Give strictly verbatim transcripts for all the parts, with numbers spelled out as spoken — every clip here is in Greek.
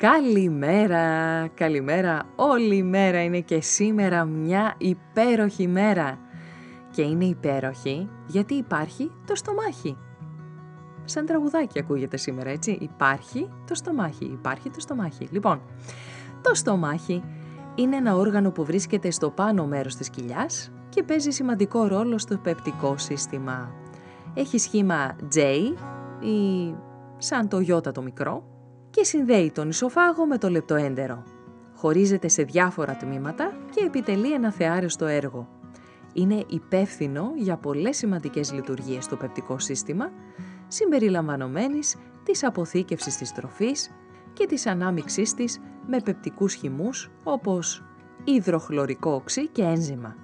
Καλημέρα, καλημέρα, όλη η μέρα είναι και σήμερα μια υπέροχη μέρα. Και είναι υπέροχη γιατί υπάρχει το στομάχι. Σαν τραγουδάκι ακούγεται σήμερα, έτσι. Υπάρχει το στομάχι, υπάρχει το στομάχι. Λοιπόν, το στομάχι είναι ένα όργανο που βρίσκεται στο πάνω μέρος της κοιλιάς και παίζει σημαντικό ρόλο στο πεπτικό σύστημα. Έχει σχήμα J ή σαν το Ι το μικρό και συνδέει τον ισοφάγο με το λεπτοέντερο. Χωρίζεται σε διάφορα τμήματα και επιτελεί ένα θεάριστο έργο. Είναι υπεύθυνο για πολλές σημαντικές λειτουργίες στο πεπτικό σύστημα, συμπεριλαμβανομένης της αποθήκευσης της τροφής και της ανάμιξής της με πεπτικούς χυμούς όπως υδροχλωρικό οξύ και ένζημα.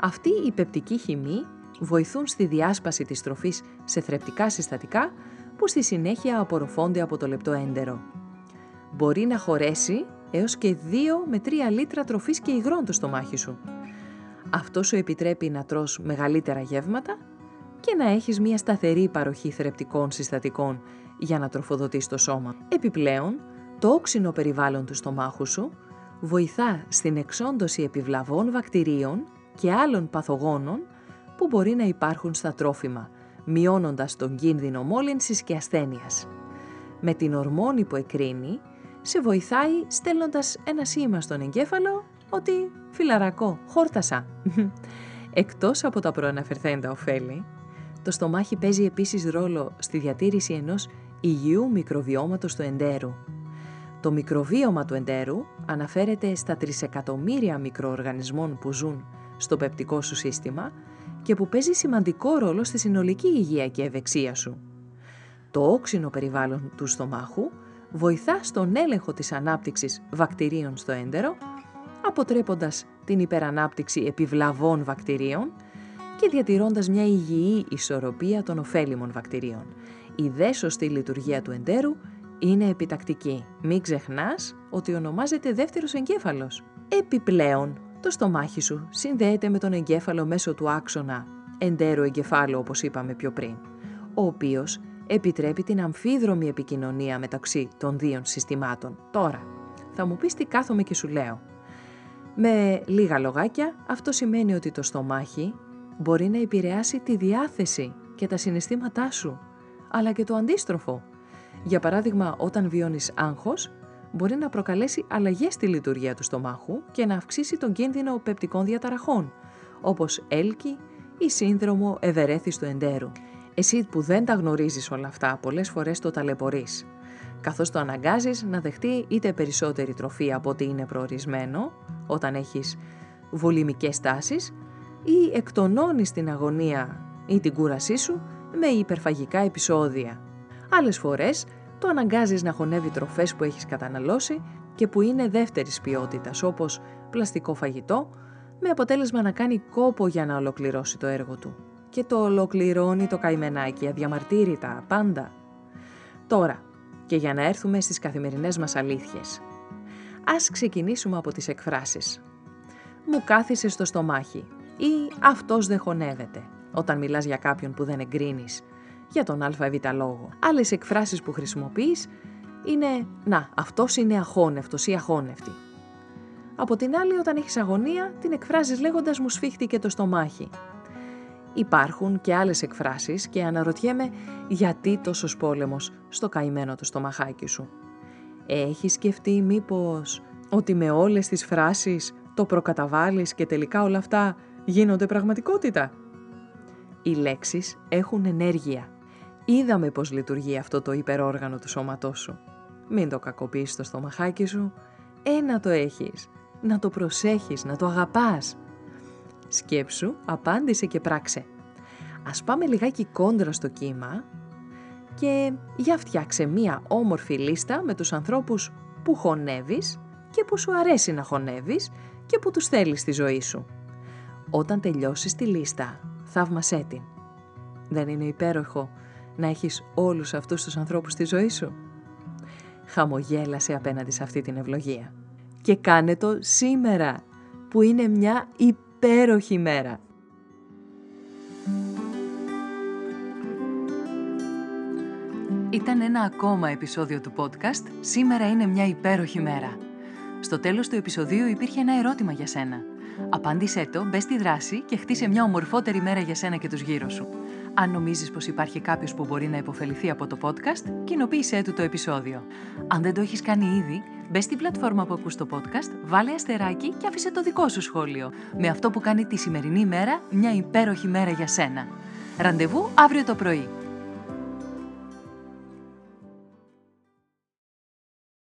Αυτοί οι πεπτικοί χυμοί βοηθούν στη διάσπαση της τροφής σε θρεπτικά συστατικά που στη συνέχεια απορροφώνται από το λεπτοέντερο. Μπορεί να χωρέσει έως και δύο με τρία λίτρα τροφής και υγρών το στομάχι σου. Αυτό σου επιτρέπει να τρως μεγαλύτερα γεύματα και να έχεις μια σταθερή παροχή θρεπτικών συστατικών για να τροφοδοτείς το σώμα. Επιπλέον, το όξινο περιβάλλον του στομάχου σου βοηθά στην εξόντωση επιβλαβών βακτηρίων και άλλων παθογόνων που μπορεί να υπάρχουν στα τρόφιμα, μειώνοντας τον κίνδυνο μόλυνσης και ασθένειας. Με την ορμόνη που εκρίνει, σε βοηθάει στέλνοντας ένα σήμα στον εγκέφαλο ότι «φιλαρακό, χόρτασα». Εκτός από τα προαναφερθέντα ωφέλη, το στομάχι παίζει επίσης ρόλο στη διατήρηση ενός υγιού μικροβιώματος του εντέρου. Το μικροβίωμα του εντέρου αναφέρεται στα τρισεκατομμύρια μικροοργανισμών που ζουν στο πεπτικό σου σύστημα και που παίζει σημαντικό ρόλο στη συνολική υγεία και ευεξία σου. Το όξινο περιβάλλον του στομάχου βοηθά στον έλεγχο της ανάπτυξης βακτηρίων στο έντερο, αποτρέποντας την υπερανάπτυξη επιβλαβών βακτηρίων και διατηρώντας μια υγιή ισορροπία των ωφέλιμων βακτηρίων. Η δε σωστή λειτουργία του εντέρου είναι επιτακτική. Μην ξεχνάς ότι ονομάζεται δεύτερος εγκέφαλος. Επιπλέον, το στομάχι σου συνδέεται με τον εγκέφαλο μέσω του άξονα εντέρου εγκεφάλου, όπως είπαμε πιο πριν, ο οποίος επιτρέπει την αμφίδρομη επικοινωνία μεταξύ των δύο συστημάτων. Τώρα, θα μου πεις τι κάθομαι και σου λέω. Με λίγα λογάκια, αυτό σημαίνει ότι το στομάχι μπορεί να επηρεάσει τη διάθεση και τα συναισθήματά σου, αλλά και το αντίστροφο. Για παράδειγμα, όταν βιώνεις άγχος, μπορεί να προκαλέσει αλλαγές στη λειτουργία του στομάχου και να αυξήσει τον κίνδυνο πεπτικών διαταραχών, όπως έλκη ή σύνδρομο ευερέθης του εντέρου. Εσύ που δεν τα γνωρίζεις όλα αυτά, πολλές φορές το ταλαιπωρείς, καθώς το αναγκάζεις να δεχτεί είτε περισσότερη τροφή από ό,τι είναι προορισμένο, όταν έχεις βολημικές τάσεις, ή εκτονώνεις την αγωνία ή την κούρασή σου με υπερφαγικά επεισόδια. Άλλες φορές το αναγκάζεις να χωνεύει τροφές που έχεις καταναλώσει και που είναι δεύτερης ποιότητας, όπως πλαστικό φαγητό, με αποτέλεσμα να κάνει κόπο για να ολοκληρώσει το έργο του. Και το ολοκληρώνει το καημενάκι, αδιαμαρτύρητα, πάντα. Τώρα, και για να έρθουμε στις καθημερινές μας αλήθειες. Ας ξεκινήσουμε από τις εκφράσεις. Μου κάθισε στο στομάχι ή αυτός δεν χωνεύεται, όταν μιλάς για κάποιον που δεν εγκρίνεις, για τον ΑΒ λόγο. Άλλες εκφράσεις που χρησιμοποιείς είναι «να, αυτός είναι αχώνευτος ή αχώνευτη». Από την άλλη, όταν έχεις αγωνία, την εκφράζεις λέγοντας «μου σφίχτηκε το στομάχι». Υπάρχουν και άλλες εκφράσεις και αναρωτιέμαι γιατί τόσος πόλεμος στο καημένο το στομαχάκι σου. Έχεις σκεφτεί μήπως ότι με όλες τις φράσεις το προκαταβάλεις και τελικά όλα αυτά γίνονται πραγματικότητα. Οι λέξεις έχουν ενέργεια. Είδαμε πώς λειτουργεί αυτό το υπερόργανο του σώματός σου. Μην το κακοποιείς στο στομαχάκι σου. Ε, να το έχεις. Να το προσέχεις, να το αγαπάς. Σκέψου, απάντησε και πράξε. Ας πάμε λιγάκι κόντρα στο κύμα και για φτιάξε μία όμορφη λίστα με τους ανθρώπους που χωνεύεις και που σου αρέσει να χωνεύεις και που τους θέλεις στη ζωή σου. Όταν τελειώσεις τη λίστα, θαύμασέ την. Δεν είναι υπέροχο να έχεις όλους αυτούς τους ανθρώπους στη ζωή σου? Χαμογέλασε απέναντι σε αυτή την ευλογία. Και κάνε το σήμερα, που είναι μια υπέροχη μέρα. Ήταν ένα ακόμα επεισόδιο του podcast «Σήμερα είναι μια υπέροχη μέρα». Στο τέλος του επεισοδίου υπήρχε ένα ερώτημα για σένα. Απάντησέ το, μπες στη δράση και χτίσε μια ομορφότερη μέρα για σένα και τους γύρω σου. Αν νομίζεις πως υπάρχει κάποιος που μπορεί να υποφεληθεί από το podcast, κοινοποίησέ του το επεισόδιο. Αν δεν το έχεις κάνει ήδη, μπες στην πλατφόρμα που ακούς το podcast, βάλε αστεράκι και άφησε το δικό σου σχόλιο, με αυτό που κάνει τη σημερινή μέρα μια υπέροχη μέρα για σένα. Ραντεβού αύριο το πρωί.